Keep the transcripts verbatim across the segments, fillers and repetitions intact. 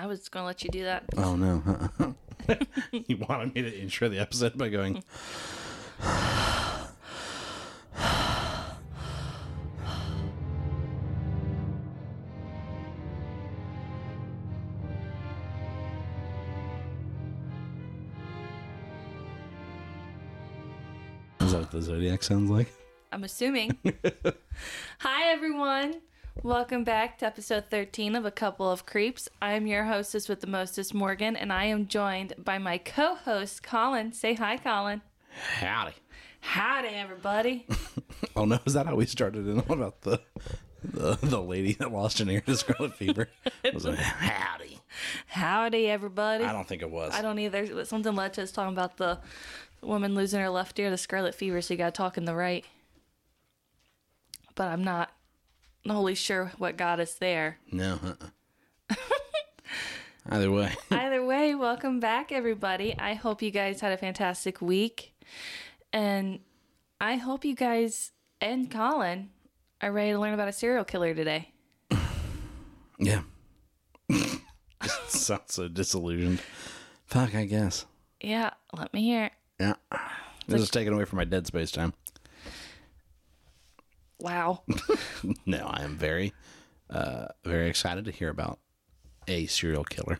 I was going to let you do that. Oh, no. You wanted me to intro the episode by going... Is that what the Zodiac sounds like? I'm assuming. Hi, everyone. Welcome back to episode thirteen of A Couple of Creeps. I'm your hostess with the mostest, Morgan, and I am joined by my co-host, Colin. Say hi, Colin. Howdy. Howdy, everybody. Oh, no. Is that how we started in? What about the the, the lady that lost an ear to scarlet fever? It was like, howdy. Howdy, everybody. I don't think it was. I don't either. Something led to us talking about the... woman losing her left ear to scarlet fever, so you gotta talk in the right. But I'm not wholly sure what got us there. No. Uh-uh. Either way. Either way, welcome back, everybody. I hope you guys had a fantastic week. And I hope you guys and Colin are ready to learn about a serial killer today. Yeah. Just sounds so disillusioned. Fuck, I guess. Yeah, let me hear it. Yeah. This is taken away from my dead space time. Wow. No, I am very, uh, very excited to hear about a serial killer.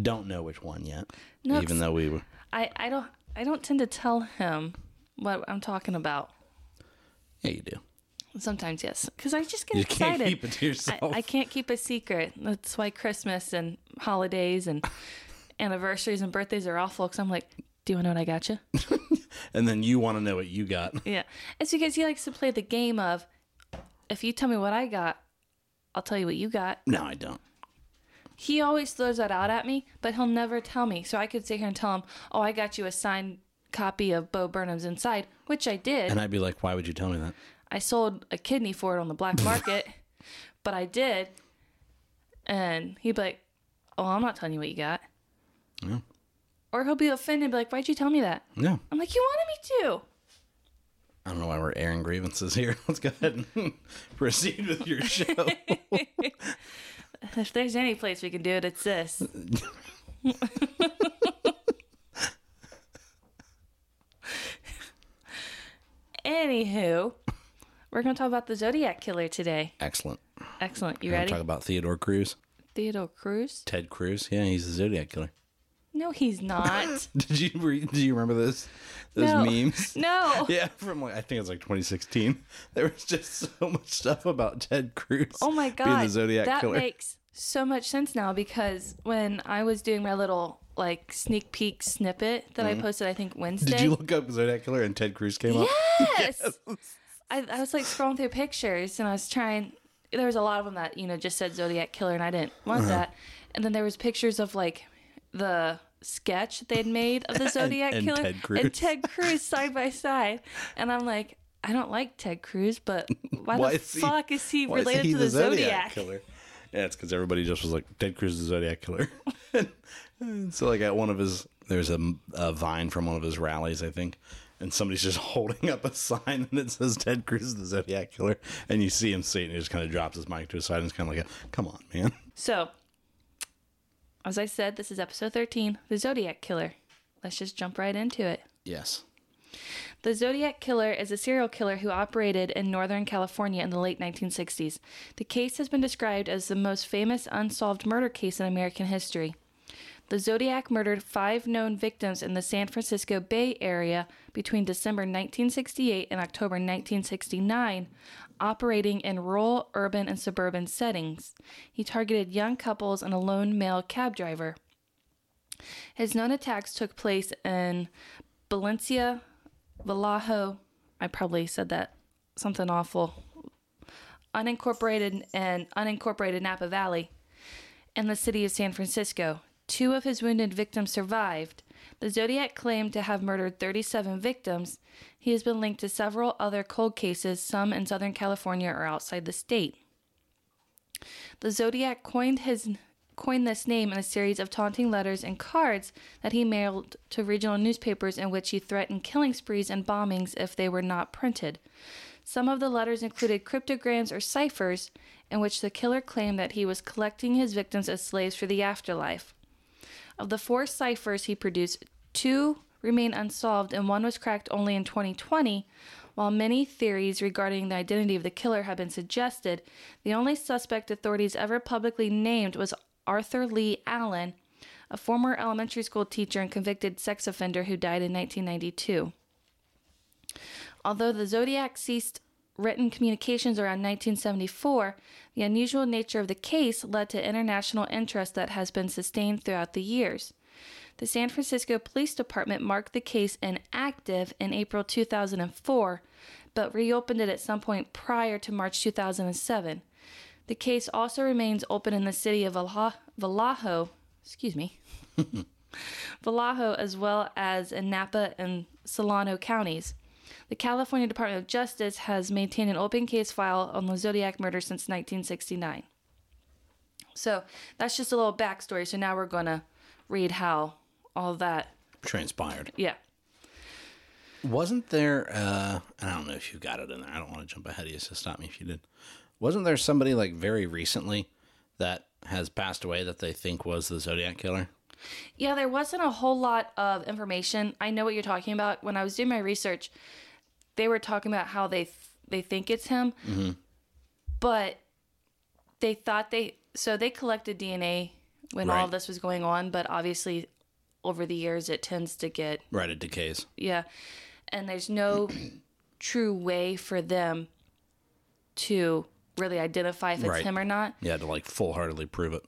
Don't know which one yet. No, even though we were. I, I don't I don't tend to tell him what I'm talking about. Yeah, you do. Sometimes, yes. Because I just get you excited. You can't keep it to yourself. I, I can't keep a secret. That's why Christmas and holidays and anniversaries and birthdays are awful. Because I'm like... do you want to know what I got you? And then you want to know what you got. Yeah. It's because he likes to play the game of, if you tell me what I got, I'll tell you what you got. No, I don't. He always throws that out at me, but he'll never tell me. So I could sit here and tell him, oh, I got you a signed copy of Bo Burnham's Inside, which I did. And I'd be like, why would you tell me that? I sold a kidney for it on the black market, but I did. And he'd be like, oh, I'm not telling you what you got. Yeah. Or he'll be offended and be like, why'd you tell me that? Yeah. I'm like, you wanted me to. I don't know why we're airing grievances here. Let's go ahead and proceed with your show. If there's any place we can do it, it's this. Anywho, we're going to talk about the Zodiac Killer today. Excellent. Excellent. You we're ready? We're going to talk about Theodore Cruz. Theodore Cruz? Ted Cruz. Yeah, he's the Zodiac Killer. No, he's not. Did you do you remember this? Those no. memes? No. Yeah, from like I think it was like twenty sixteen. There was just so much stuff about Ted Cruz. Oh my god, being the Zodiac that Killer. That makes so much sense now because when I was doing my little like sneak peek snippet that mm-hmm. I posted, I think Wednesday. Did you look up Zodiac Killer and Ted Cruz came yes! up? Yes. I, I was like scrolling through pictures and I was trying. There was a lot of them that you know just said Zodiac Killer and I didn't want uh-huh. that. And then there was pictures of like the sketch they'd made of the Zodiac and, and Killer Ted Cruz. and Ted Cruz side by side, and I'm like, I don't like Ted Cruz, but why, why the is fuck he, is he related is he to the Zodiac? Zodiac Killer? Yeah, it's because everybody just was like, Ted Cruz is the Zodiac Killer. So like at one of his, there's a, a vine from one of his rallies, I think, and somebody's just holding up a sign and it says Ted Cruz is the Zodiac Killer, and you see him say it, and he just kind of drops his mic to his side and it's kind of like, a, come on, man. So. As I said, this is episode thirteen, The Zodiac Killer. Let's just jump right into it. Yes. The Zodiac Killer is a serial killer who operated in Northern California in the late nineteen sixties. The case has been described as the most famous unsolved murder case in American history. The Zodiac murdered five known victims in the San Francisco Bay Area between December nineteen sixty-eight and October nineteen sixty-nine, operating in rural, urban, and suburban settings. He targeted young couples and a lone male cab driver. His known attacks took place in Benicia, Vallejo, I probably said that, something awful, unincorporated and unincorporated Napa Valley, and the city of San Francisco. Two of his wounded victims survived. The Zodiac claimed to have murdered thirty-seven victims. He has been linked to several other cold cases, some in Southern California or outside the state. The Zodiac coined his coined this name in a series of taunting letters and cards that he mailed to regional newspapers in which he threatened killing sprees and bombings if they were not printed. Some of the letters included cryptograms or ciphers in which the killer claimed that he was collecting his victims as slaves for the afterlife. Of the four ciphers he produced, two remain unsolved and one was cracked only in twenty twenty. While many theories regarding the identity of the killer have been suggested, the only suspect authorities ever publicly named was Arthur Lee Allen, a former elementary school teacher and convicted sex offender who died in nineteen ninety-two. Although the Zodiac ceased written communications around nineteen seventy-four, the unusual nature of the case led to international interest that has been sustained throughout the years. The San Francisco Police Department marked the case inactive in April two thousand four, but reopened it at some point prior to March two thousand seven. The case also remains open in the city of Vallejo, excuse me, Vallejo, as well as in Napa and Solano counties. The California Department of Justice has maintained an open case file on the Zodiac murder since nineteen sixty-nine. So that's just a little backstory. So now we're going to read how all that transpired. Yeah. Wasn't there, uh, I don't know if you got it in there. I don't want to jump ahead of you, so stop me if you did. Wasn't there somebody like very recently that has passed away that they think was the Zodiac Killer? Yeah, there wasn't a whole lot of information. I know what you're talking about. When I was doing my research, they were talking about how they th- they think it's him, mm-hmm. but they thought they, so they collected D N A when right. all this was going on, but obviously over the years it tends to get... Right, it decays. Yeah, and there's no true way for them to really identify if it's right. him or not. Yeah, to like full-heartedly prove it.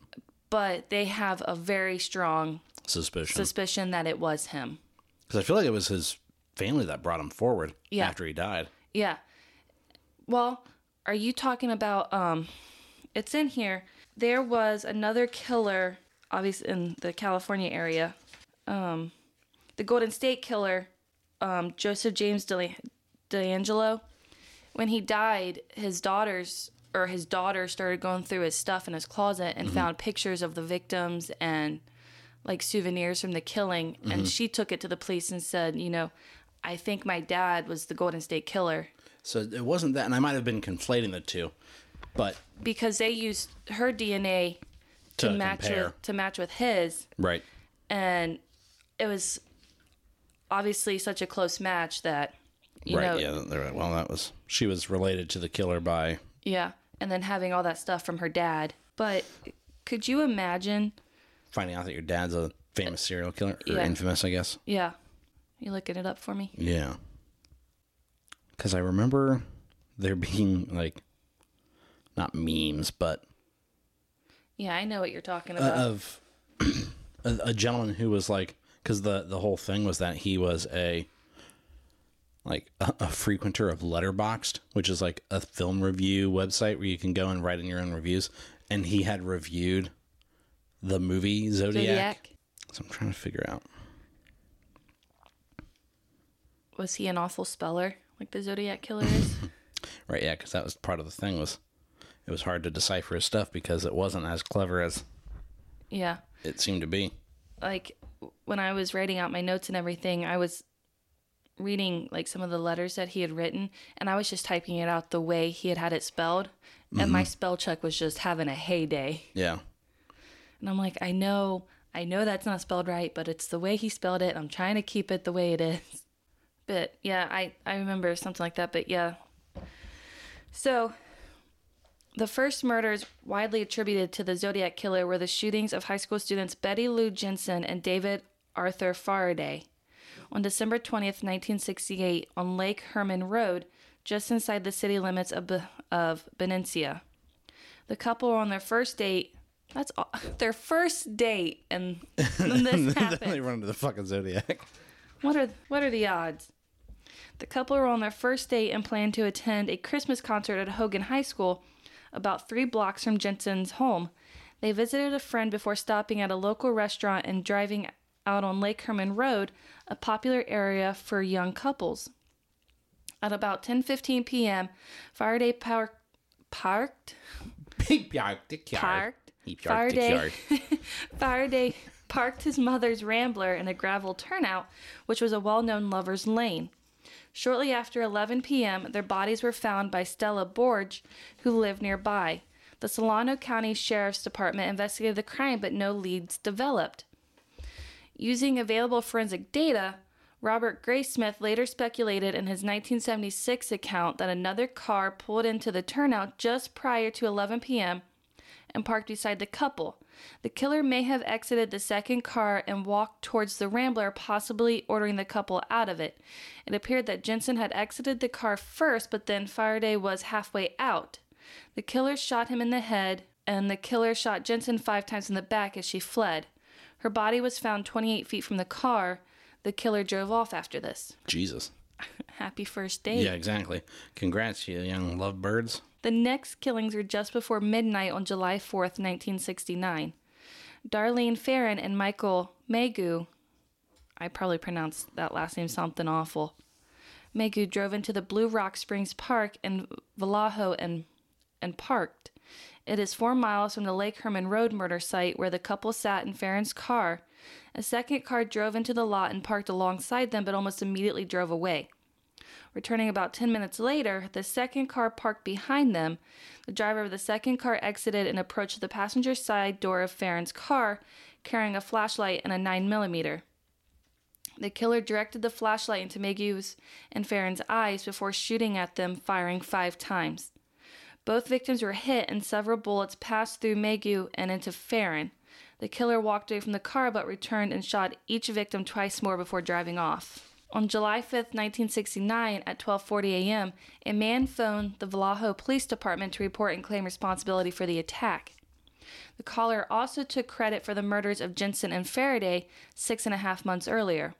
But they have a very strong suspicion suspicion that it was him. Because I feel like it was his family that brought him forward yeah. after he died. Yeah. Well, are you talking about... Um, it's in here. There was another killer, obviously, in the California area. Um, the Golden State Killer, um, Joseph James DeAngelo. When he died, his daughters... or his daughter started going through his stuff in his closet and mm-hmm. found pictures of the victims and like souvenirs from the killing. Mm-hmm. And she took it to the police and said, you know, I think my dad was the Golden State Killer. So it wasn't that. And I might've been conflating the two, but because they used her D N A to, to match with, to match with his. Right. And it was obviously such a close match that, you right, know, yeah, they're, well, that was, she was related to the killer by, yeah, and then having all that stuff from her dad. But could you imagine... finding out that your dad's a famous serial killer? Or yeah. infamous, I guess. Yeah. You looking it up for me? Yeah. Because I remember there being, like, not memes, but... Yeah, I know what you're talking about. Of a, a gentleman who was, like... Because the, the whole thing was that he was a... like a, a frequenter of Letterboxd, which is like a film review website where you can go and write in your own reviews. And he had reviewed the movie Zodiac. Zodiac. So I'm trying to figure out. Was he an awful speller like the Zodiac Killer is? Right, yeah, because that was part of the thing was it was hard to decipher his stuff because it wasn't as clever as yeah it seemed to be. Like when I was writing out my notes and everything, I was... reading like some of the letters that he had written, and I was just typing it out the way he had had it spelled, and mm-hmm. my spell check was just having a heyday. Yeah. And I'm like, I know, I know that's not spelled right, but it's the way he spelled it. I'm trying to keep it the way it is. But yeah, I, I remember something like that, but yeah. So the first murders widely attributed to the Zodiac Killer were the shootings of high school students Betty Lou Jensen and David Arthur Faraday. On December twentieth, nineteen sixty-eight, on Lake Herman Road, just inside the city limits of, B- of Benicia. The couple were on their first date. That's all, their first date, and then this happened. Then they run into the fucking Zodiac. What are, what are the odds? The couple were on their first date and planned to attend a Christmas concert at Hogan High School about three blocks from Jensen's home. They visited a friend before stopping at a local restaurant and driving out on Lake Herman Road, a popular area for young couples. At about ten fifteen p.m., Faraday par- parked... He parked the car. Parked. He parked Faraday, the car. Faraday parked his mother's Rambler in a gravel turnout, which was a well-known lover's lane. Shortly after eleven p.m., their bodies were found by Stella Borge, who lived nearby. The Solano County Sheriff's Department investigated the crime, but no leads developed. Using available forensic data, Robert Graysmith later speculated in his nineteen seventy-six account that another car pulled into the turnout just prior to eleven p.m. and parked beside the couple. The killer may have exited the second car and walked towards the Rambler, possibly ordering the couple out of it. It appeared that Jensen had exited the car first, but then Faraday was halfway out. The killer shot him in the head, and the killer shot Jensen five times in the back as she fled. Her body was found twenty-eight feet from the car. The killer drove off after this. Jesus. Happy first date. Yeah, exactly. Congrats, you young lovebirds. The next killings were just before midnight on July fourth, nineteen sixty-nine. Darlene Ferrin and Michael Mageau, I probably pronounced that last name something awful, Mageau drove into the Blue Rock Springs Park in Vallejo and, and parked. It is four miles from the Lake Herman Road murder site where the couple sat in Farron's car. A second car drove into the lot and parked alongside them, but almost immediately drove away. Returning about ten minutes later, the second car parked behind them. The driver of the second car exited and approached the passenger side door of Farron's car, carrying a flashlight and a nine millimeter. The killer directed the flashlight into Mageau's and Farron's eyes before shooting at them, firing five times. Both victims were hit, and several bullets passed through Mageau and into Ferrin. The killer walked away from the car but returned and shot each victim twice more before driving off. On July fifth, nineteen sixty-nine, at twelve forty a.m., a man phoned the Vallejo Police Department to report and claim responsibility for the attack. The caller also took credit for the murders of Jensen and Faraday six and a half months earlier.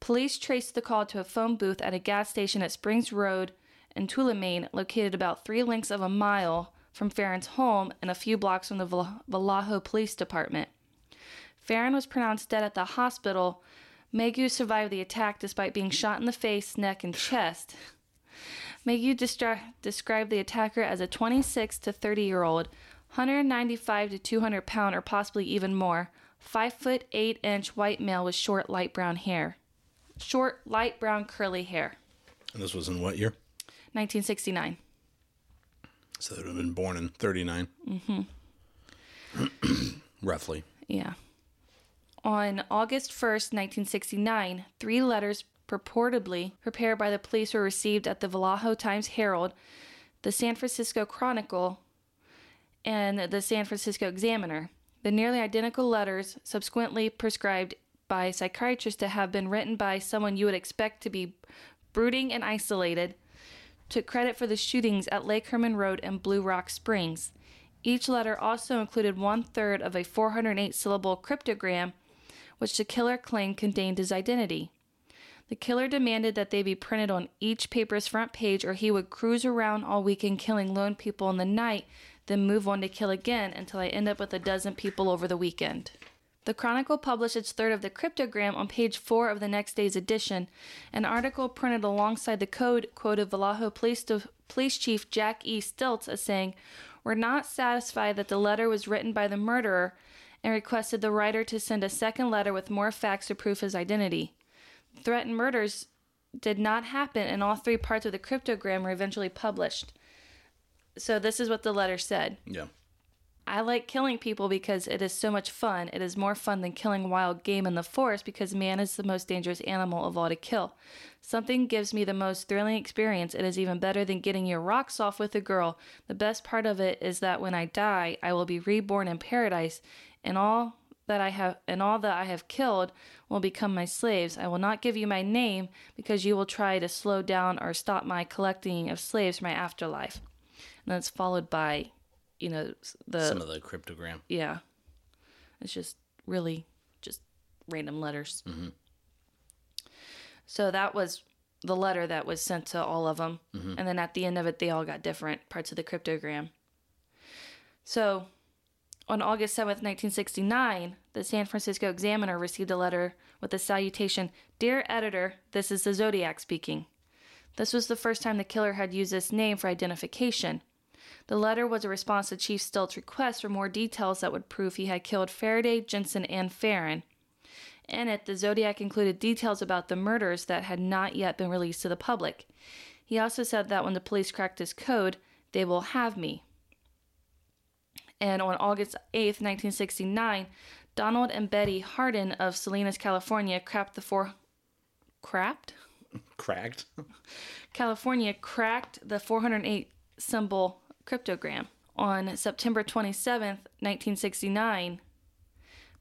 Police traced the call to a phone booth at a gas station at Springs Road and Tulamane, located about three lengths of a mile from Farron's home and a few blocks from the Vallejo Police Department. Ferrin was pronounced dead at the hospital. Mageau survived the attack despite being shot in the face, neck, and chest. Mageau distra- described the attacker as a twenty-six to thirty-year-old, one ninety-five to two hundred pound or possibly even more, five foot eight inch white male with short light brown hair. Short light brown curly hair. And this was in what year? nineteen sixty-nine. So they would have been born in thirty-nine. Mm-hmm. Roughly. Yeah. On August first, nineteen sixty-nine, three letters purportedly prepared by the police were received at the Vallejo Times-Herald, the San Francisco Chronicle, and the San Francisco Examiner. The nearly identical letters, subsequently prescribed by psychiatrists to have been written by someone you would expect to be brooding and isolated, took credit for the shootings at Lake Herman Road and Blue Rock Springs. Each letter also included one-third of a four hundred eight syllable cryptogram, which the killer claimed contained his identity. The killer demanded that they be printed on each paper's front page, or he would cruise around all weekend killing lone people in the night, then move on to kill again until I end up with a dozen people over the weekend. The Chronicle published its third of the cryptogram on page four of the next day's edition. An article printed alongside the code quoted Vallejo Police, De- Police Chief Jack E. Stiltz as saying, "We're not satisfied that the letter was written by the murderer," and requested the writer to send a second letter with more facts to prove his identity. Threatened murders did not happen, and all three parts of the cryptogram were eventually published. So this is what the letter said. Yeah. "I like killing people because it is so much fun. It is more fun than killing wild game in the forest because man is the most dangerous animal of all to kill. Something gives me the most thrilling experience. It is even better than getting your rocks off with a girl. The best part of it is that when I die, I will be reborn in paradise, and all that I have and all that I have killed will become my slaves. I will not give you my name because you will try to slow down or stop my collecting of slaves for my afterlife." And that's followed by, you know, the some of the cryptogram. Yeah, it's just really just random letters. Mm-hmm. So that was the letter that was sent to all of them, mm-hmm. and then at the end of it, they all got different parts of the cryptogram. So on August seventh, nineteen sixty-nine, the San Francisco Examiner received a letter with the salutation, "Dear Editor, this is the Zodiac speaking." This was the first time the killer had used this name for identification. The letter was a response to Chief Stiltz's request for more details that would prove he had killed Faraday, Jensen, and Ferrin. In it, the Zodiac included details about the murders that had not yet been released to the public. He also said that when the police crack this code, they will have me. And on August eighth, nineteen sixty-nine, Donald and Betty Harden of Salinas, California, cracked the four... Cracked? Cracked. California cracked the four hundred eight symbol cryptogram. On September twenty-seventh, nineteen sixty-nine,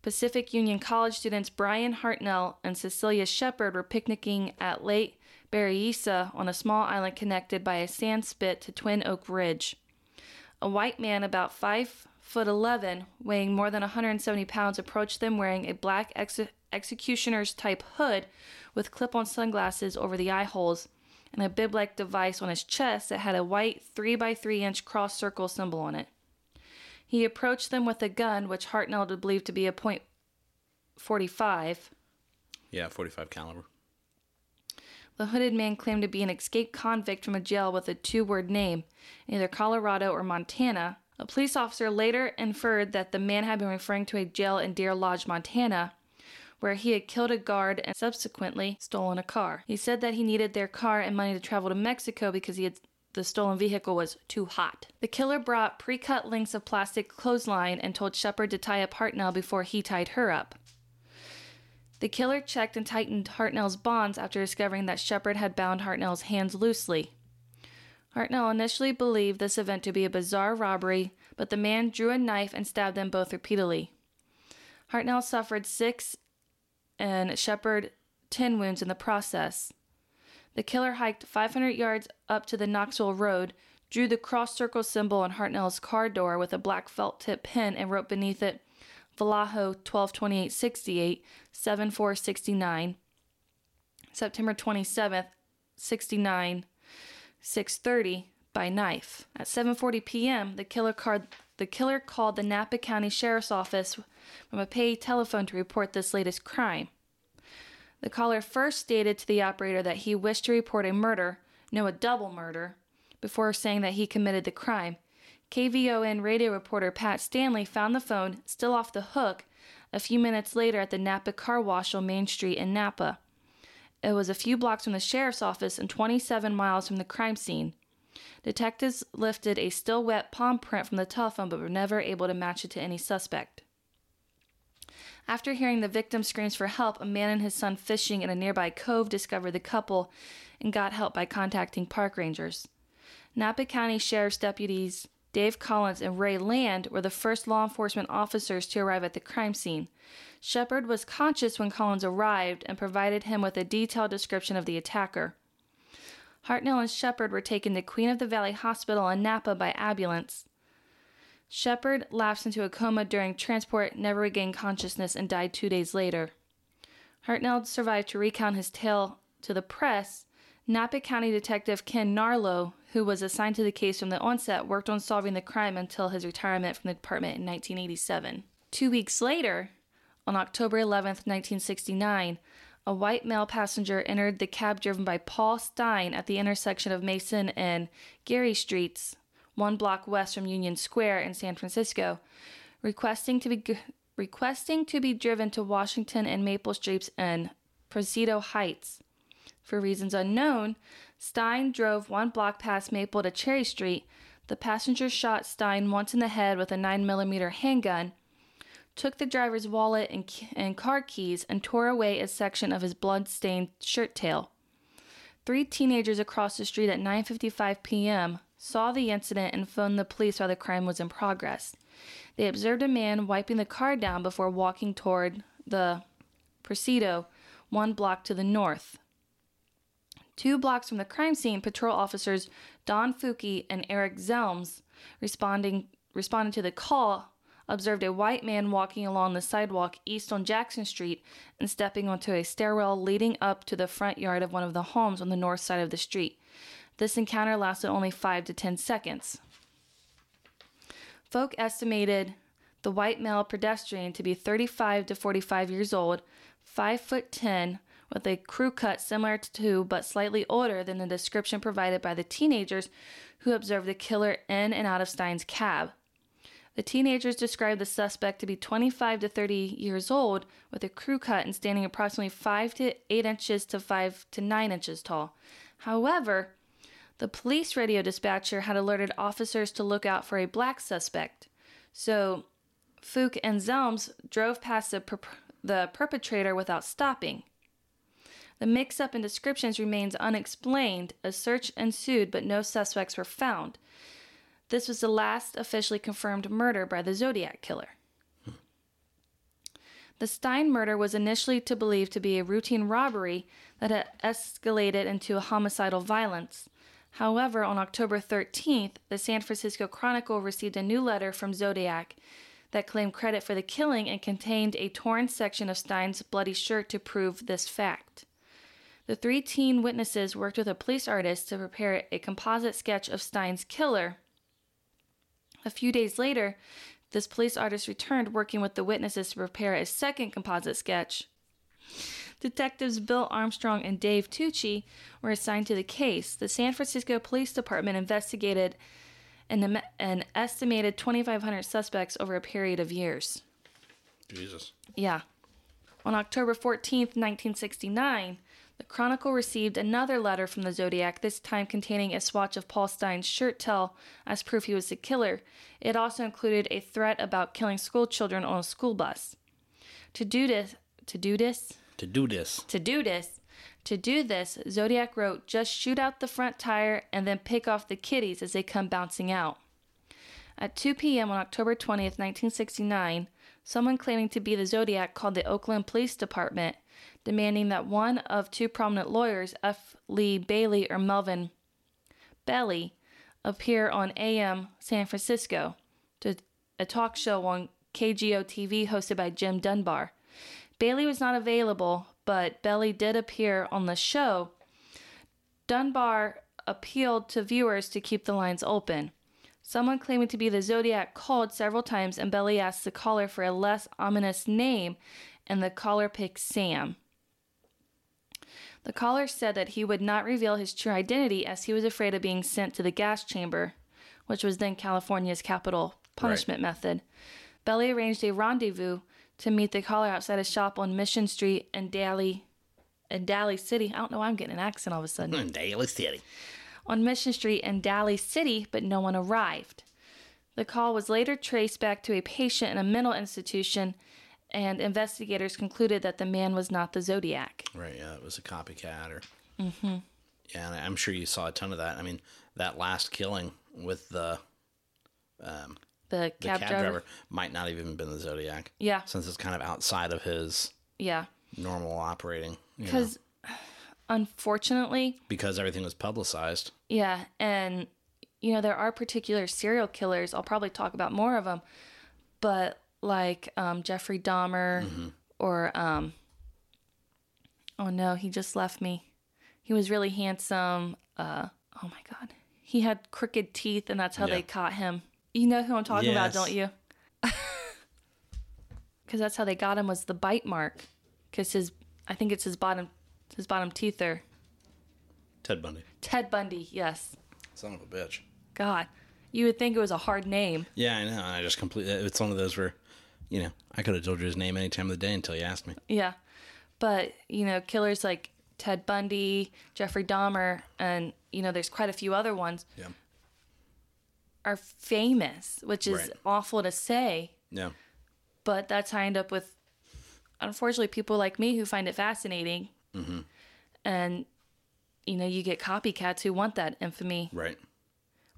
Pacific Union College students Brian Hartnell and Cecilia Shepherd were picnicking at Lake Berryessa on a small island connected by a sand spit to Twin Oak Ridge. A white man about five foot eleven, weighing more than one hundred seventy pounds, approached them wearing a black ex- executioner's-type hood with clip-on sunglasses over the eye holes, and a bib-like device on his chest that had a white three by three inch cross circle symbol on it. He approached them with a gun, which Hartnell believed to be a point forty-five. Yeah, forty-five caliber. The hooded man claimed to be an escaped convict from a jail with a two-word name, either Colorado or Montana. A police officer later inferred that the man had been referring to a jail in Deer Lodge, Montana, where he had killed a guard and subsequently stolen a car. He said that he needed their car and money to travel to Mexico because he had, the stolen vehicle was too hot. The killer brought pre-cut lengths of plastic clothesline and told Shepherd to tie up Hartnell before he tied her up. The killer checked and tightened Hartnell's bonds after discovering that Shepherd had bound Hartnell's hands loosely. Hartnell initially believed this event to be a bizarre robbery, but the man drew a knife and stabbed them both repeatedly. Hartnell suffered six and Shepherd ten wounds in the process. The killer hiked five hundred yards up to the Knoxville Road, drew the cross-circle symbol on Hartnell's car door with a black felt-tip pen and wrote beneath it, Vallejo twelve twenty-eight sixty-eight seventy-four sixty-nine, September twenty-seventh, sixty-nine, six thirty, by knife. At seven forty p.m., the killer card... The killer called the Napa County Sheriff's Office from a pay telephone to report this latest crime. The caller first stated to the operator that he wished to report a murder, no, a double murder, before saying that he committed the crime. K V O N radio reporter Pat Stanley found the phone, still off the hook, a few minutes later at the Napa Car Wash on Main Street in Napa. It was a few blocks from the Sheriff's Office and twenty-seven miles from the crime scene. Detectives lifted a still-wet palm print from the telephone but were never able to match it to any suspect. After hearing the victim's screams for help, a man and his son fishing in a nearby cove discovered the couple and got help by contacting park rangers. Napa County Sheriff's deputies Dave Collins and Ray Land were the first law enforcement officers to arrive at the crime scene. Shepherd was conscious when Collins arrived and provided him with a detailed description of the attacker. Hartnell and Shepherd were taken to Queen of the Valley Hospital in Napa by ambulance. Shepherd lapsed into a coma during transport, never regained consciousness, and died two days later. Hartnell survived to recount his tale to the press. Napa County Detective Ken Narlow, who was assigned to the case from the onset, worked on solving the crime until his retirement from the department in nineteen eighty-seven. Two weeks later, on October eleventh, nineteen sixty-nine, a white male passenger entered the cab driven by Paul Stine at the intersection of Mason and Gary Streets, one block west from Union Square in San Francisco, requesting to be requesting to be driven to Washington and Maple Streets and Presidio Heights. For reasons unknown, Stine drove one block past Maple to Cherry Street. The passenger shot Stine once in the head with a nine millimeter handgun, took the driver's wallet and, and car keys, and tore away a section of his blood-stained shirt tail. Three teenagers across the street at nine fifty-five p.m. saw the incident and phoned the police while the crime was in progress. They observed a man wiping the car down before walking toward the Presidio, one block to the north. Two blocks from the crime scene, patrol officers Don Fouke and Eric Zelms, responding responded to the call, observed a white man walking along the sidewalk east on Jackson Street and stepping onto a stairwell leading up to the front yard of one of the homes on the north side of the street. This encounter lasted only five to ten seconds. Folk estimated the white male pedestrian to be thirty-five to forty-five years old, five foot ten, with a crew cut similar to but slightly older than the description provided by the teenagers who observed the killer in and out of Stein's cab. The teenagers described the suspect to be twenty-five to thirty years old, with a crew cut and standing approximately five to eight inches to five to nine inches tall. However, the police radio dispatcher had alerted officers to look out for a black suspect. So Fouke and Zelms drove past the, per- the perpetrator without stopping. The mix-up in descriptions remains unexplained. A search ensued, but no suspects were found. This was the last officially confirmed murder by the Zodiac Killer. Hmm. The Stine murder was initially to believed to be a routine robbery that had escalated into homicidal violence. However, on October thirteenth, the San Francisco Chronicle received a new letter from Zodiac that claimed credit for the killing and contained a torn section of Stine's bloody shirt to prove this fact. The three teen witnesses worked with a police artist to prepare a composite sketch of Stine's killer. A few days later, this police artist returned, working with the witnesses to prepare a second composite sketch. Detectives Bill Armstrong and Dave Toschi were assigned to the case. The San Francisco Police Department investigated an, an estimated twenty-five hundred suspects over a period of years. Jesus. Yeah. On October fourteenth, nineteen sixty-nine, the Chronicle received another letter from the Zodiac, this time containing a swatch of Paul Stine's shirt tail as proof he was the killer. It also included a threat about killing school children on a school bus. To do this, to do this, to do this, to do this, to do this, Zodiac wrote, "Just shoot out the front tire and then pick off the kiddies as they come bouncing out." At two p.m. on October twentieth, nineteen sixty-nine, someone claiming to be the Zodiac called the Oakland Police Department, demanding that one of two prominent lawyers, F. Lee Bailey or Melvin Belli, appear on A M San Francisco, to a talk show on K G O T V hosted by Jim Dunbar. Bailey was not available, but Belli did appear on the show. Dunbar appealed to viewers to keep the lines open. Someone claiming to be the Zodiac called several times, and Belli asked the caller for a less ominous name, and the caller picked Sam. The caller said that he would not reveal his true identity as he was afraid of being sent to the gas chamber, which was then California's capital punishment right. method. Belli arranged a rendezvous to meet the caller outside a shop on Mission Street in Daly, in Daly City. I don't know why I'm getting an accent all of a sudden. In Daly City. On Mission Street in Daly City, but no one arrived. The call was later traced back to a patient in a mental institution, and investigators concluded that the man was not the Zodiac. Right, yeah, it was a copycat. Or... Mm-hmm. Yeah, and I'm sure you saw a ton of that. I mean, that last killing with the um, the cab, the cab driver. driver might not have even been the Zodiac. Yeah. Since it's kind of outside of his yeah normal operating. Because... Unfortunately, because everything was publicized. Yeah, and you know there are particular serial killers. I'll probably talk about more of them, but like um, Jeffrey Dahmer, mm-hmm. or um, oh no, he just left me. He was really handsome. Uh, oh my God, he had crooked teeth, and that's how yeah. they caught him. You know who I'm talking yes. about, don't you? Because that's how they got him, was the bite mark. Because his, I think it's his bottom. His bottom teeth are... Ted Bundy. Ted Bundy, yes. Son of a bitch. God. You would think it was a hard name. Yeah, I know. I just completely... It's one of those where, you know, I could have told you his name any time of the day until you asked me. Yeah. But, you know, killers like Ted Bundy, Jeffrey Dahmer, and, you know, there's quite a few other ones yeah. are famous, which is right. awful to say. Yeah. But that's how I end up with, unfortunately, people like me who find it fascinating... Mm-hmm. And, you know, you get copycats who want that infamy. Right.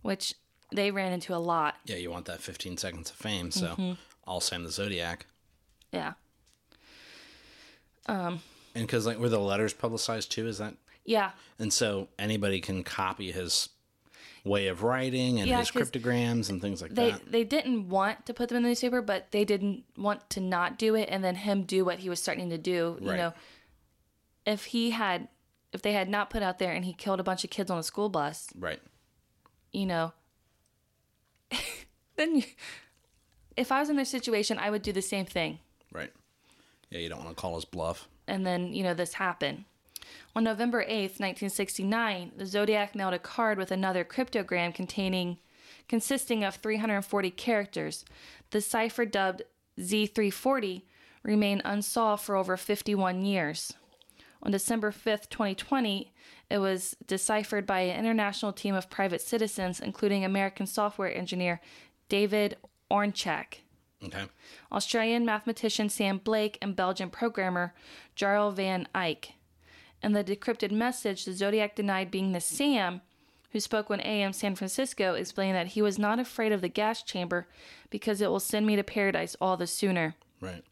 Which they ran into a lot. Yeah, you want that fifteen seconds of fame, so mm-hmm. all Sam the Zodiac. Yeah. Um. And because, like, were the letters publicized, too? Is that? Yeah. And so anybody can copy his way of writing and yeah, his cryptograms and things like they, that. They didn't want to put them in the newspaper, but they didn't want to not do it and then him do what he was starting to do, you right. know. If he had, if they had not put out there and he killed a bunch of kids on a school bus. Right. You know, then you, if I was in their situation, I would do the same thing. Right. Yeah, you don't want to call his bluff. And then, you know, this happened. On November eighth, nineteen sixty-nine, the Zodiac mailed a card with another cryptogram containing consisting of three hundred forty characters, the cipher dubbed Z three forty remained unsolved for over fifty-one years. On December fifth, twenty twenty, it was deciphered by an international team of private citizens, including American software engineer David Ornchak, okay, Australian mathematician Sam Blake, and Belgian programmer Jarl van Eyck. In the decrypted message, the Zodiac denied being the Sam who spoke when A M San Francisco explained that he was not afraid of the gas chamber because it will send me to paradise all the sooner. Right.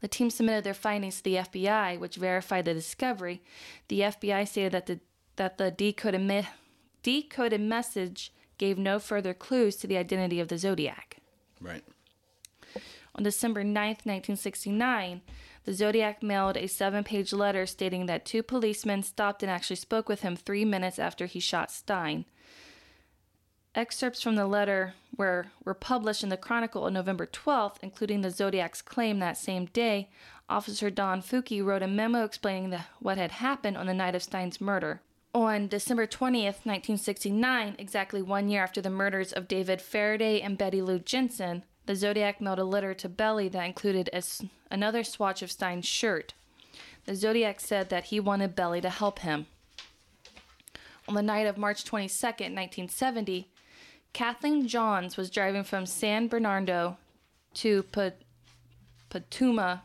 The team submitted their findings to the F B I, which verified the discovery. The F B I stated that the that the decoded, me- decoded message gave no further clues to the identity of the Zodiac. Right. On December ninth, nineteen sixty-nine, the Zodiac mailed a seven-page letter stating that two policemen stopped and actually spoke with him three minutes after he shot Stine. Excerpts from the letter were, were published in the Chronicle on November twelfth, including the Zodiac's claim that same day. Officer Don Fouke wrote a memo explaining the, what had happened on the night of Stine's murder. On December twentieth, nineteen sixty-nine, exactly one year after the murders of David Faraday and Betty Lou Jensen, the Zodiac mailed a letter to Belli that included a, another swatch of Stine's shirt. The Zodiac said that he wanted Belli to help him. On the night of March twenty-second, nineteen seventy, Kathleen Johns was driving from San Bernardo to Patumah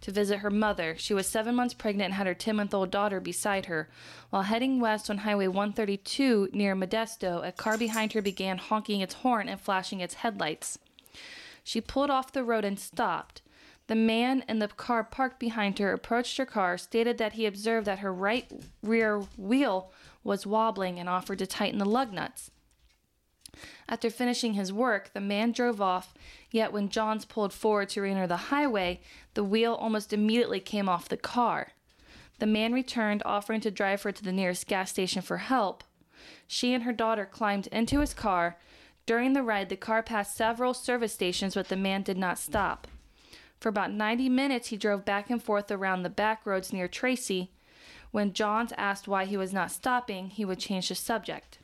to visit her mother. She was seven months pregnant and had her ten-month-old daughter beside her. While heading west on Highway one thirty-two near Modesto, a car behind her began honking its horn and flashing its headlights. She pulled off the road and stopped. The man in the car parked behind her approached her car, stated that he observed that her right rear wheel was wobbling, and offered to tighten the lug nuts. After finishing his work, the man drove off, yet when Johns pulled forward to re-enter the highway, the wheel almost immediately came off the car. The man returned, offering to drive her to the nearest gas station for help. She and her daughter climbed into his car. During the ride, the car passed several service stations, but the man did not stop. For about ninety minutes, he drove back and forth around the back roads near Tracy. When Johns asked why he was not stopping, he would change the subject.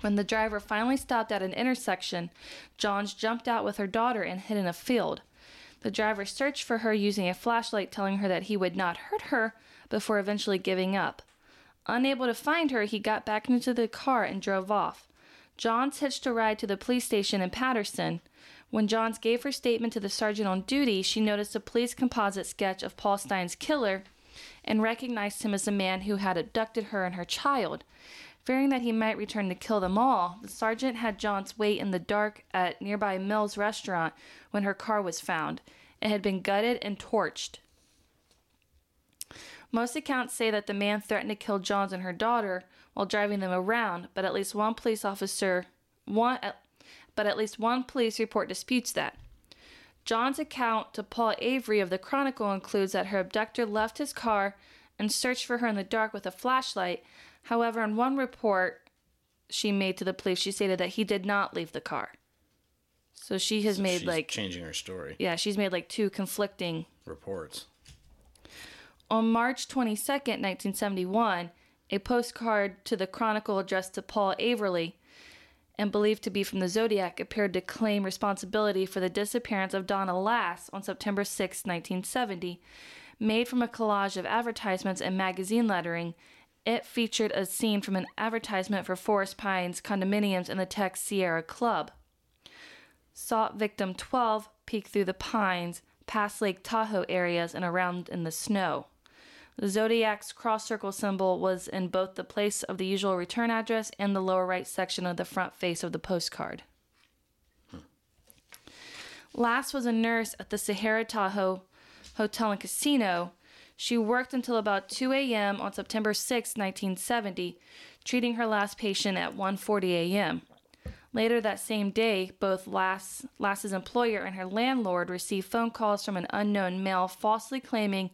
When the driver finally stopped at an intersection, Johns jumped out with her daughter and hid in a field. The driver searched for her using a flashlight, telling her that he would not hurt her before eventually giving up. Unable to find her, he got back into the car and drove off. Johns hitched a ride to the police station in Patterson. When Johns gave her statement to the sergeant on duty, she noticed a police composite sketch of Paul Stine's killer and recognized him as the man who had abducted her and her child. Fearing that he might return to kill them all, the sergeant had Johns wait in the dark at nearby Mills Restaurant when her car was found. It had been gutted and torched. Most accounts say that the man threatened to kill Johns and her daughter while driving them around, but at least one police officer, one, but at least one police report disputes that. John's account to Paul Avery of the Chronicle includes that her abductor left his car and searched for her in the dark with a flashlight. However, in one report she made to the police, she stated that he did not leave the car. So she has so made she's like... changing her story. Yeah, she's made like two conflicting... reports. On March twenty-second, nineteen seventy-one, a postcard to the Chronicle addressed to Paul Avery and believed to be from the Zodiac, appeared to claim responsibility for the disappearance of Donna Lass on September sixth, nineteen seventy. Made from a collage of advertisements and magazine lettering, it featured a scene from an advertisement for Forest Pines condominiums in the text Sierra Club. Sought victim twelve, peeked through the pines, past Lake Tahoe areas, and around in the snow. The Zodiac's cross-circle symbol was in both the place of the usual return address and the lower right section of the front face of the postcard. Hmm. Lass was a nurse at the Sahara Tahoe Hotel and Casino. She worked until about two a.m. on September sixth, nineteen seventy, treating her last patient at one forty a.m. Later that same day, both Lass, Lass's employer and her landlord received phone calls from an unknown male falsely claiming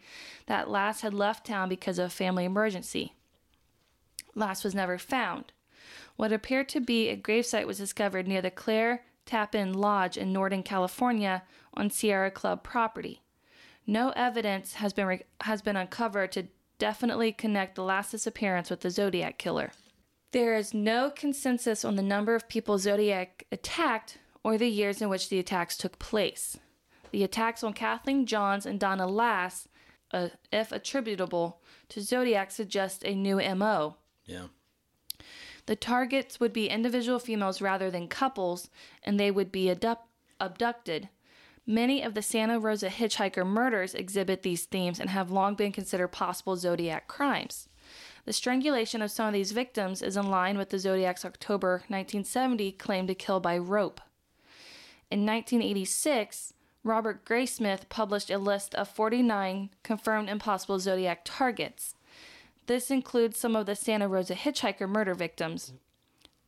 that Lass had left town because of a family emergency. Lass was never found. What appeared to be a gravesite was discovered near the Claire Tappan Lodge in Northern California on Sierra Club property. No evidence has been re- has been uncovered to definitely connect the Lass disappearance with the Zodiac Killer. There is no consensus on the number of people Zodiac attacked or the years in which the attacks took place. The attacks on Kathleen Johns and Donna Lass, uh, if attributable to Zodiac, suggest a new M O. Yeah. The targets would be individual females rather than couples, and they would be abduct- abducted. Many of the Santa Rosa hitchhiker murders exhibit these themes and have long been considered possible Zodiac crimes. The strangulation of some of these victims is in line with the Zodiac's October nineteen seventy claim to kill by rope. In nineteen eighty-six, Robert Graysmith published a list of forty-nine confirmed impossible Zodiac targets. This includes some of the Santa Rosa hitchhiker murder victims.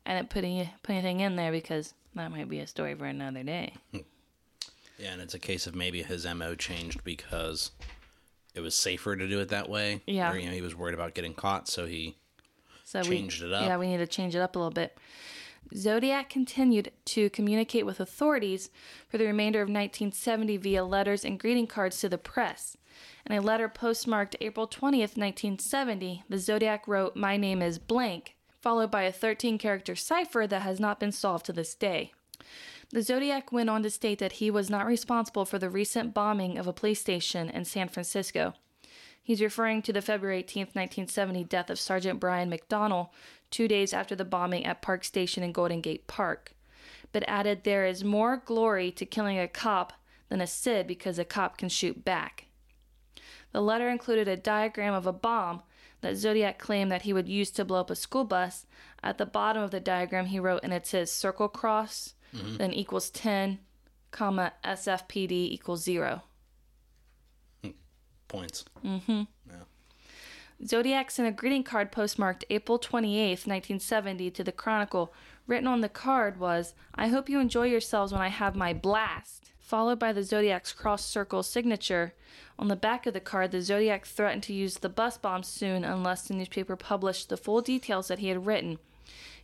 I didn't put, any, put anything in there because that might be a story for another day. Yeah, and it's a case of maybe his M O changed because it was safer to do it that way. Yeah. Or, you know, he was worried about getting caught, so he so changed we, it up. Yeah, we need to change it up a little bit. Zodiac continued to communicate with authorities for the remainder of nineteen seventy via letters and greeting cards to the press. In a letter postmarked April twentieth, nineteen seventy, the Zodiac wrote, "My name is blank," followed by a thirteen-character cipher that has not been solved to this day. The Zodiac went on to state that he was not responsible for the recent bombing of a police station in San Francisco. He's referring to the February eighteenth, nineteen seventy death of Sergeant Brian McDonnell two days after the bombing at Park Station in Golden Gate Park, but added there is more glory to killing a cop than a Sid because a cop can shoot back. The letter included a diagram of a bomb that Zodiac claimed that he would use to blow up a school bus. At the bottom of the diagram he wrote, and it says circle cross, mm-hmm. then equals ten, comma, S F P D equals zero. Points. Mm-hmm. Yeah. Zodiac sent a greeting card postmarked April twenty-eighth, nineteen seventy to the Chronicle. Written on the card was, "I hope you enjoy yourselves when I have my blast," followed by the Zodiac's cross circle signature. On the back of the card, the Zodiac threatened to use the bus bomb soon unless the newspaper published the full details that he had written.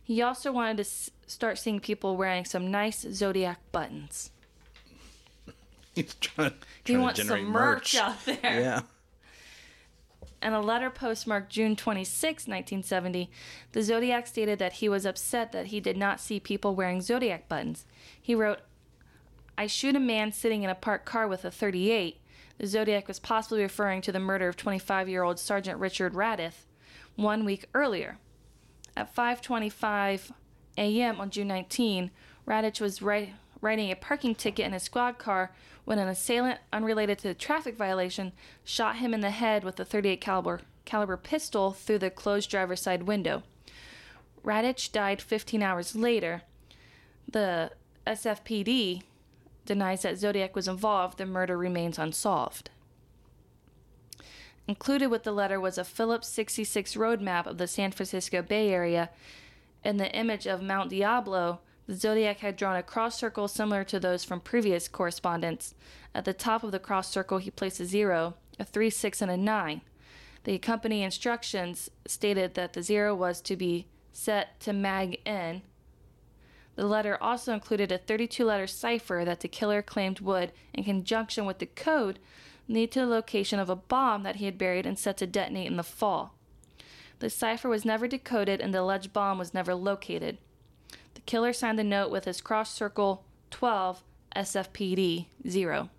He also wanted to s- start seeing people wearing some nice Zodiac buttons. He's trying, trying he wants to some merch. merch out there. Yeah. In a letter postmarked June twenty-sixth, nineteen seventy, the Zodiac stated that he was upset that he did not see people wearing Zodiac buttons. He wrote, "I shoot a man sitting in a parked car with a thirty-eight. The Zodiac was possibly referring to the murder of twenty-five-year-old Sergeant Richard Raddiff one week earlier. At five twenty-five a.m. on June nineteenth, Raddiff was right... writing a parking ticket in his squad car when an assailant unrelated to the traffic violation shot him in the head with a thirty-eight caliber caliber pistol through the closed driver's side window. Raddiff died fifteen hours later. The S F P D denies that Zodiac was involved. The murder remains unsolved." Included with the letter was a Phillips sixty-six road map of the San Francisco Bay Area and the image of Mount Diablo. The Zodiac had drawn a cross circle similar to those from previous correspondence. At the top of the cross circle, he placed a zero, a three, six, and a nine. The accompanying instructions stated that the zero was to be set to mag in. The letter also included a thirty-two letter cipher that the killer claimed would, in conjunction with the code, lead to the location of a bomb that he had buried and set to detonate in the fall. The cipher was never decoded and the alleged bomb was never located. The killer signed the note with his cross circle twelve S F P D zero.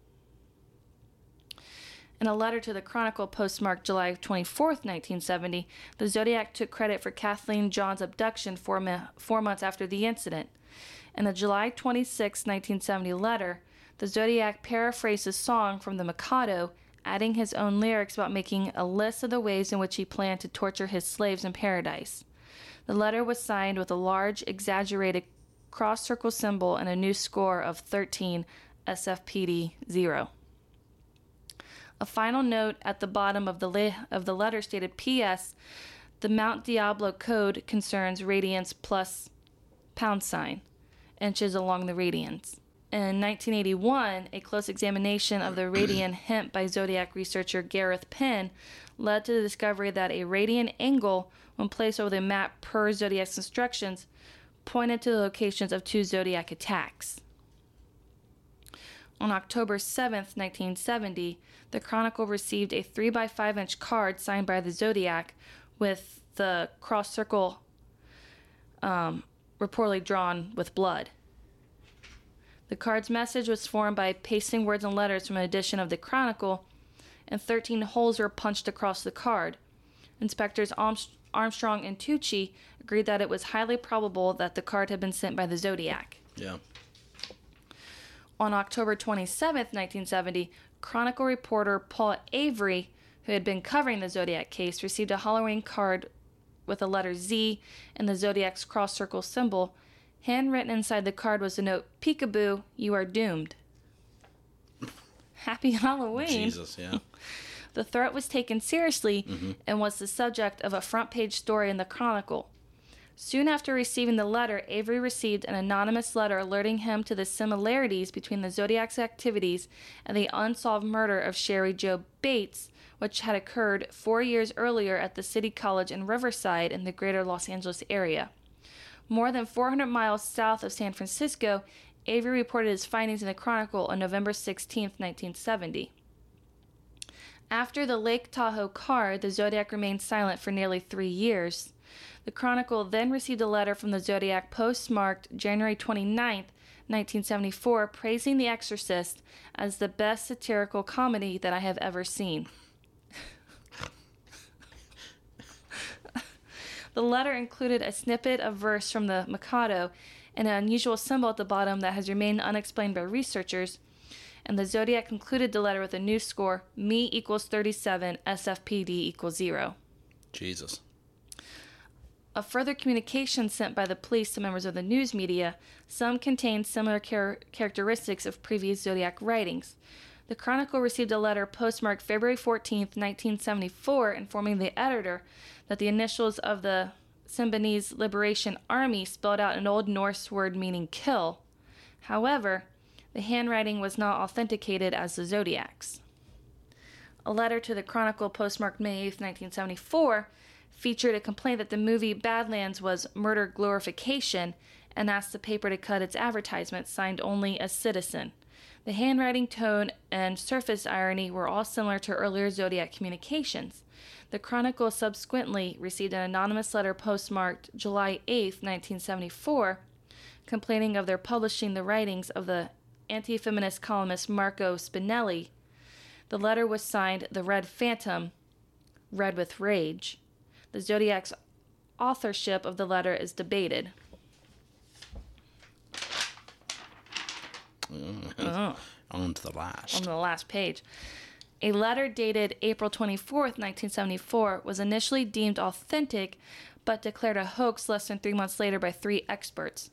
In a letter to the Chronicle postmarked July twenty-fourth, nineteen seventy, the Zodiac took credit for Kathleen Johns' abduction four, ma- four months after the incident. In a July twenty-sixth, nineteen seventy letter, the Zodiac paraphrased a song from the Mikado, adding his own lyrics about making a list of the ways in which he planned to torture his slaves in paradise. The letter was signed with a large, exaggerated cross-circle symbol and a new score of thirteen S F P D zero. A final note at the bottom of the le- of the letter stated, "P S. The Mount Diablo code concerns radians plus pound sign, inches along the radians." In nineteen eighty-one, a close examination of the radian hint by Zodiac researcher Gareth Penn led to the discovery that a radian angle, when placed over the map per Zodiac's instructions, pointed to the locations of two Zodiac attacks. On October seventh, nineteen seventy, the Chronicle received a three by five inch card signed by the Zodiac with the cross circle um, were poorly drawn with blood. The card's message was formed by pasting words and letters from an edition of the Chronicle, and thirteen holes were punched across the card. Inspectors Armstrong and Tucci agreed that it was highly probable that the card had been sent by the Zodiac. Yeah. On October twenty-seventh, nineteen seventy, Chronicle reporter Paul Avery, who had been covering the Zodiac case, received a Halloween card with the letter Z and the Zodiac's cross circle symbol. Handwritten inside the card was the note, "Peekaboo, you are doomed." Happy Halloween. Jesus, yeah. The threat was taken seriously mm-hmm. and was the subject of a front-page story in the Chronicle. Soon after receiving the letter, Avery received an anonymous letter alerting him to the similarities between the Zodiac's activities and the unsolved murder of Sherry Jo Bates, which had occurred four years earlier at the City College in Riverside in the greater Los Angeles area. More than four hundred miles south of San Francisco, Avery reported his findings in the Chronicle on November sixteenth, nineteen seventy. After the Lake Tahoe card, the Zodiac remained silent for nearly three years. The Chronicle then received a letter from the Zodiac postmarked January twenty-ninth, nineteen seventy-four, praising The Exorcist as the best satirical comedy that I have ever seen. The letter included a snippet of verse from the Mikado and an unusual symbol at the bottom that has remained unexplained by researchers, and the Zodiac concluded the letter with a new score, me equals thirty-seven, S F P D equals zero. Jesus. A further communication sent by the police to members of the news media, some contained similar char- characteristics of previous Zodiac writings. The Chronicle received a letter postmarked February fourteenth, nineteen seventy-four, informing the editor that the initials of the Symbionese Liberation Army spelled out an Old Norse word meaning kill. However, the handwriting was not authenticated as the Zodiac's. A letter to the Chronicle postmarked May eighth, nineteen seventy-four featured a complaint that the movie Badlands was murder glorification and asked the paper to cut its advertisement, signed only a citizen. The handwriting, tone, and surface irony were all similar to earlier Zodiac communications. The Chronicle subsequently received an anonymous letter postmarked July eighth, nineteen seventy-four complaining of their publishing the writings of the anti-feminist columnist Marco Spinelli. The letter was signed The Red Phantom, Red with Rage. The Zodiac's authorship of the letter is debated. Oh. On to the last. On to the last page. A letter dated April twenty-fourth, nineteen seventy-four was initially deemed authentic, but declared a hoax less than three months later by three experts.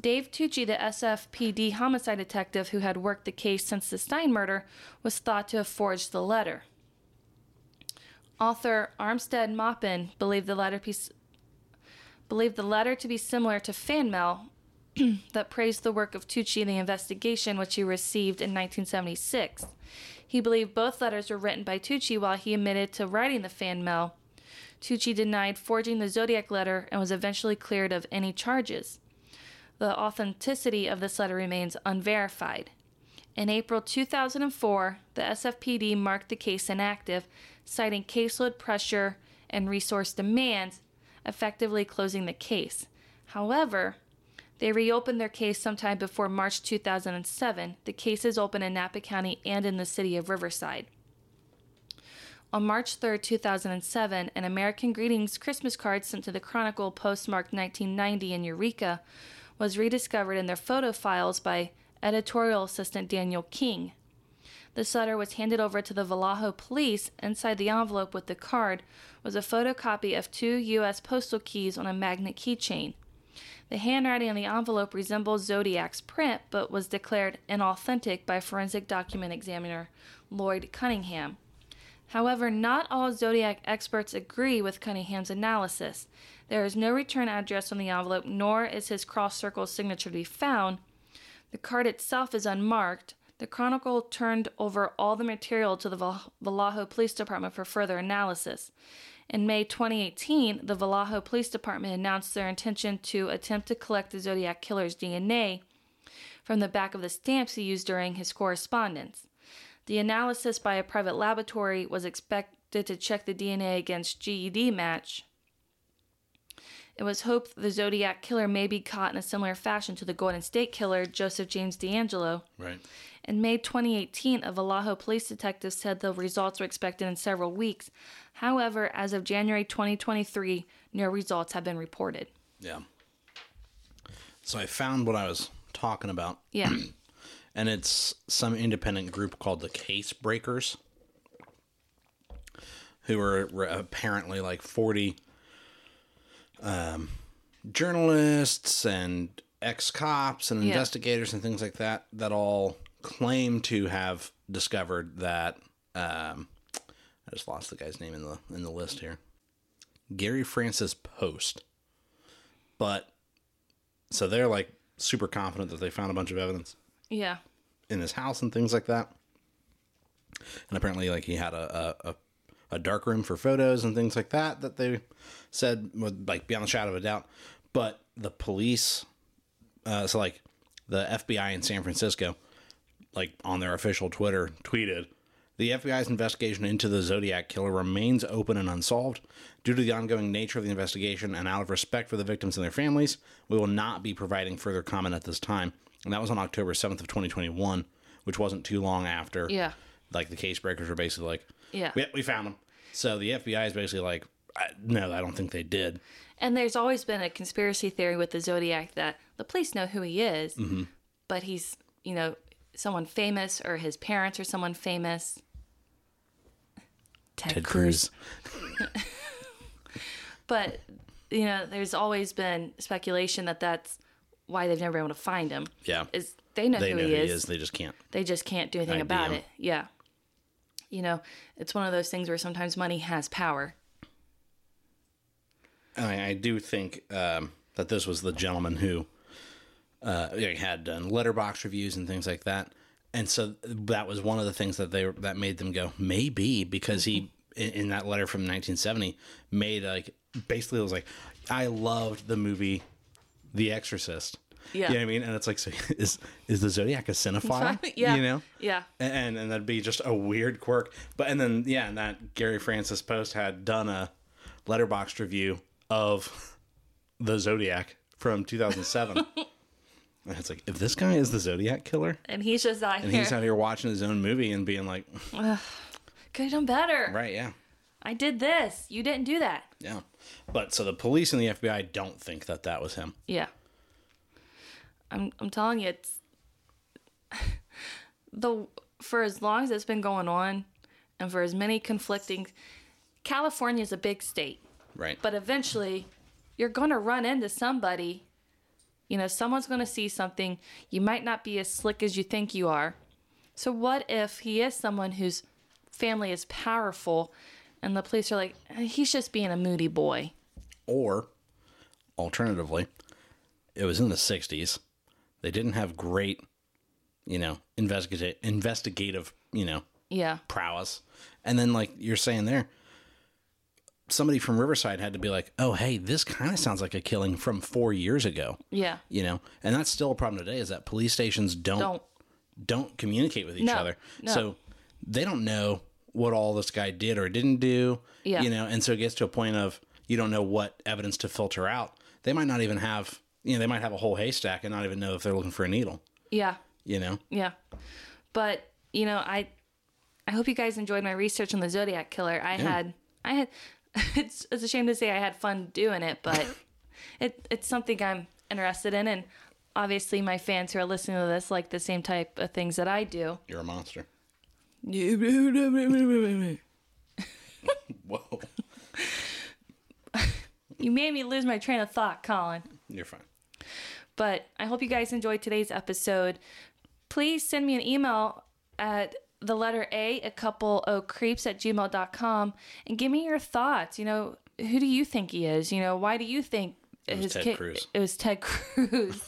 Dave Toschi, the S F P D homicide detective who had worked the case since the Stine murder, was thought to have forged the letter. Author Armstead Maupin believed the letter piece, believed the letter to be similar to fan mail that praised the work of Toschi in the investigation, which he received in nineteen seventy-six. He believed both letters were written by Toschi while he admitted to writing the fan mail. Toschi denied forging the Zodiac letter and was eventually cleared of any charges. The authenticity of this letter remains unverified. In April two thousand four, the S F P D marked the case inactive, citing caseload pressure and resource demands, effectively closing the case. However, they reopened their case sometime before March two thousand seven. The case is open in Napa County and in the city of Riverside. On March third, two thousand seven, an American Greetings Christmas card sent to the Chronicle postmarked nineteen ninety in Eureka was rediscovered in their photo files by editorial assistant Daniel King. This letter was handed over to the Vallejo police. Inside the envelope with the card was a photocopy of two U S postal keys on a magnet keychain. The handwriting on the envelope resembles Zodiac's print, but was declared inauthentic by forensic document examiner Lloyd Cunningham. However, not all Zodiac experts agree with Cunningham's analysis. There is no return address on the envelope, nor is his cross-circle signature to be found. The card itself is unmarked. The Chronicle turned over all the material to the Vallejo Police Department for further analysis. In May twenty eighteen, the Vallejo Police Department announced their intention to attempt to collect the Zodiac Killer's D N A from the back of the stamps he used during his correspondence. The analysis by a private laboratory was expected to check the D N A against G E D match. It was hoped the Zodiac Killer may be caught in a similar fashion to the Golden State Killer, Joseph James DeAngelo. Right. In May twenty eighteen, a Vallejo police detective said the results were expected in several weeks. However, as of January twenty twenty-three, no results have been reported. Yeah. So I found what I was talking about. Yeah. And it's some independent group called the Case Breakers, who are apparently like forty um, journalists and ex-cops and yeah. investigators and things like that, that all claim to have discovered that, um, I just lost the guy's name in the in the list here, Gary Francis Post. But, so they're like super confident that they found a bunch of evidence. Yeah. In his house and things like that. And apparently like he had a, a, a a dark room for photos and things like that, that they said would like beyond the shadow of a doubt. But the police, uh, so like the F B I in San Francisco, like on their official Twitter tweeted, the F B I's investigation into the Zodiac Killer remains open and unsolved. Due to the ongoing nature of the investigation and out of respect for the victims and their families, we will not be providing further comment at this time. And that was on October seventh of twenty twenty-one, which wasn't too long after. Yeah. Like the Case Breakers were basically like, yeah, we, we found them. So the F B I is basically like, I, no, I don't think they did. And there's always been a conspiracy theory with the Zodiac that the police know who he is, mm-hmm. but he's, you know, someone famous, or his parents are someone famous. Ted, Ted Cruz. Cruz. But, you know, there's always been speculation that that's why they've never been able to find him. Yeah. Is they know they who know he is. They is. They just can't. They just can't do anything I D M about it. Yeah. You know, it's one of those things where sometimes money has power. I, I do think um, that this was the gentleman who uh, had done letterbox reviews and things like that. And so that was one of the things that they that made them go, maybe, because he, in, in that letter from nineteen seventy, made like, basically it was like, I loved the movie The Exorcist. Yeah. You know what I mean? And it's like, so is is the Zodiac a cinephile? Yeah. You know? Yeah. And and that'd be just a weird quirk. But and then yeah, and that Gary Francis Post had done a letterboxed review of the Zodiac from two thousand seven. And it's like, if this guy is the Zodiac Killer and he's just out and here. he's out here watching his own movie and being like, could have done better. Right, yeah. I did this. You didn't do that. Yeah. But so the police and the F B I don't think that that was him. Yeah. I'm I'm telling you, it's the for as long as it's been going on, and for as many conflicting, California is a big state, right? But eventually, you're going to run into somebody. You know, someone's going to see something. You might not be as slick as you think you are. So what if he is someone whose family is powerful, and the police are like, he's just being a moody boy? Or, alternatively, it was in the sixties. They didn't have great, you know, investigative, investigative, you know, yeah, prowess. And then, like you're saying there, somebody from Riverside had to be like, oh, hey, this kind of sounds like a killing from four years ago. Yeah. You know, and that's still a problem today, is that police stations don't don't, don't communicate with each no, other. No. So they don't know what all this guy did or didn't do, yeah. you know, and so it gets to a point of you don't know what evidence to filter out. They might not even have... You know, they might have a whole haystack and not even know if they're looking for a needle. Yeah. You know? Yeah. But, you know, I I hope you guys enjoyed my research on the Zodiac Killer. I yeah. had, I had, it's, it's a shame to say I had fun doing it, but it it's something I'm interested in. And obviously my fans who are listening to this like the same type of things that I do. You're a monster. Whoa. You made me lose my train of thought, Colin. You're fine. But I hope you guys enjoyed today's episode. Please send me an email at the letter A, a couple o creeps at gmail dot com, and give me your thoughts. You know, who do you think he is? You know, why do you think it was Ted ki- Cruz? It was Ted Cruz.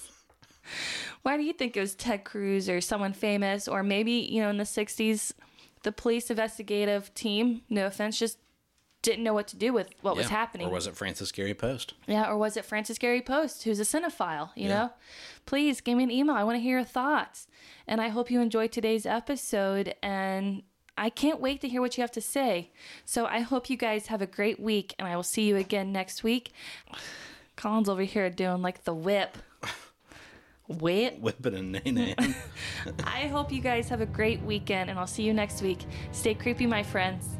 Why do you think it was Ted Cruz or someone famous? Or maybe, you know, in the sixties, the police investigative team, no offense, just didn't know what to do with what yeah. was happening. Or was it Francis Gary Post? Yeah, or was it Francis Gary Post, who's a cinephile, you yeah. know? Please, give me an email. I want to hear your thoughts. And I hope you enjoyed today's episode, and I can't wait to hear what you have to say. So I hope you guys have a great week, and I will see you again next week. Colin's over here doing like the whip. Whip. Whipping and nay-nay. I hope you guys have a great weekend, and I'll see you next week. Stay creepy, my friends.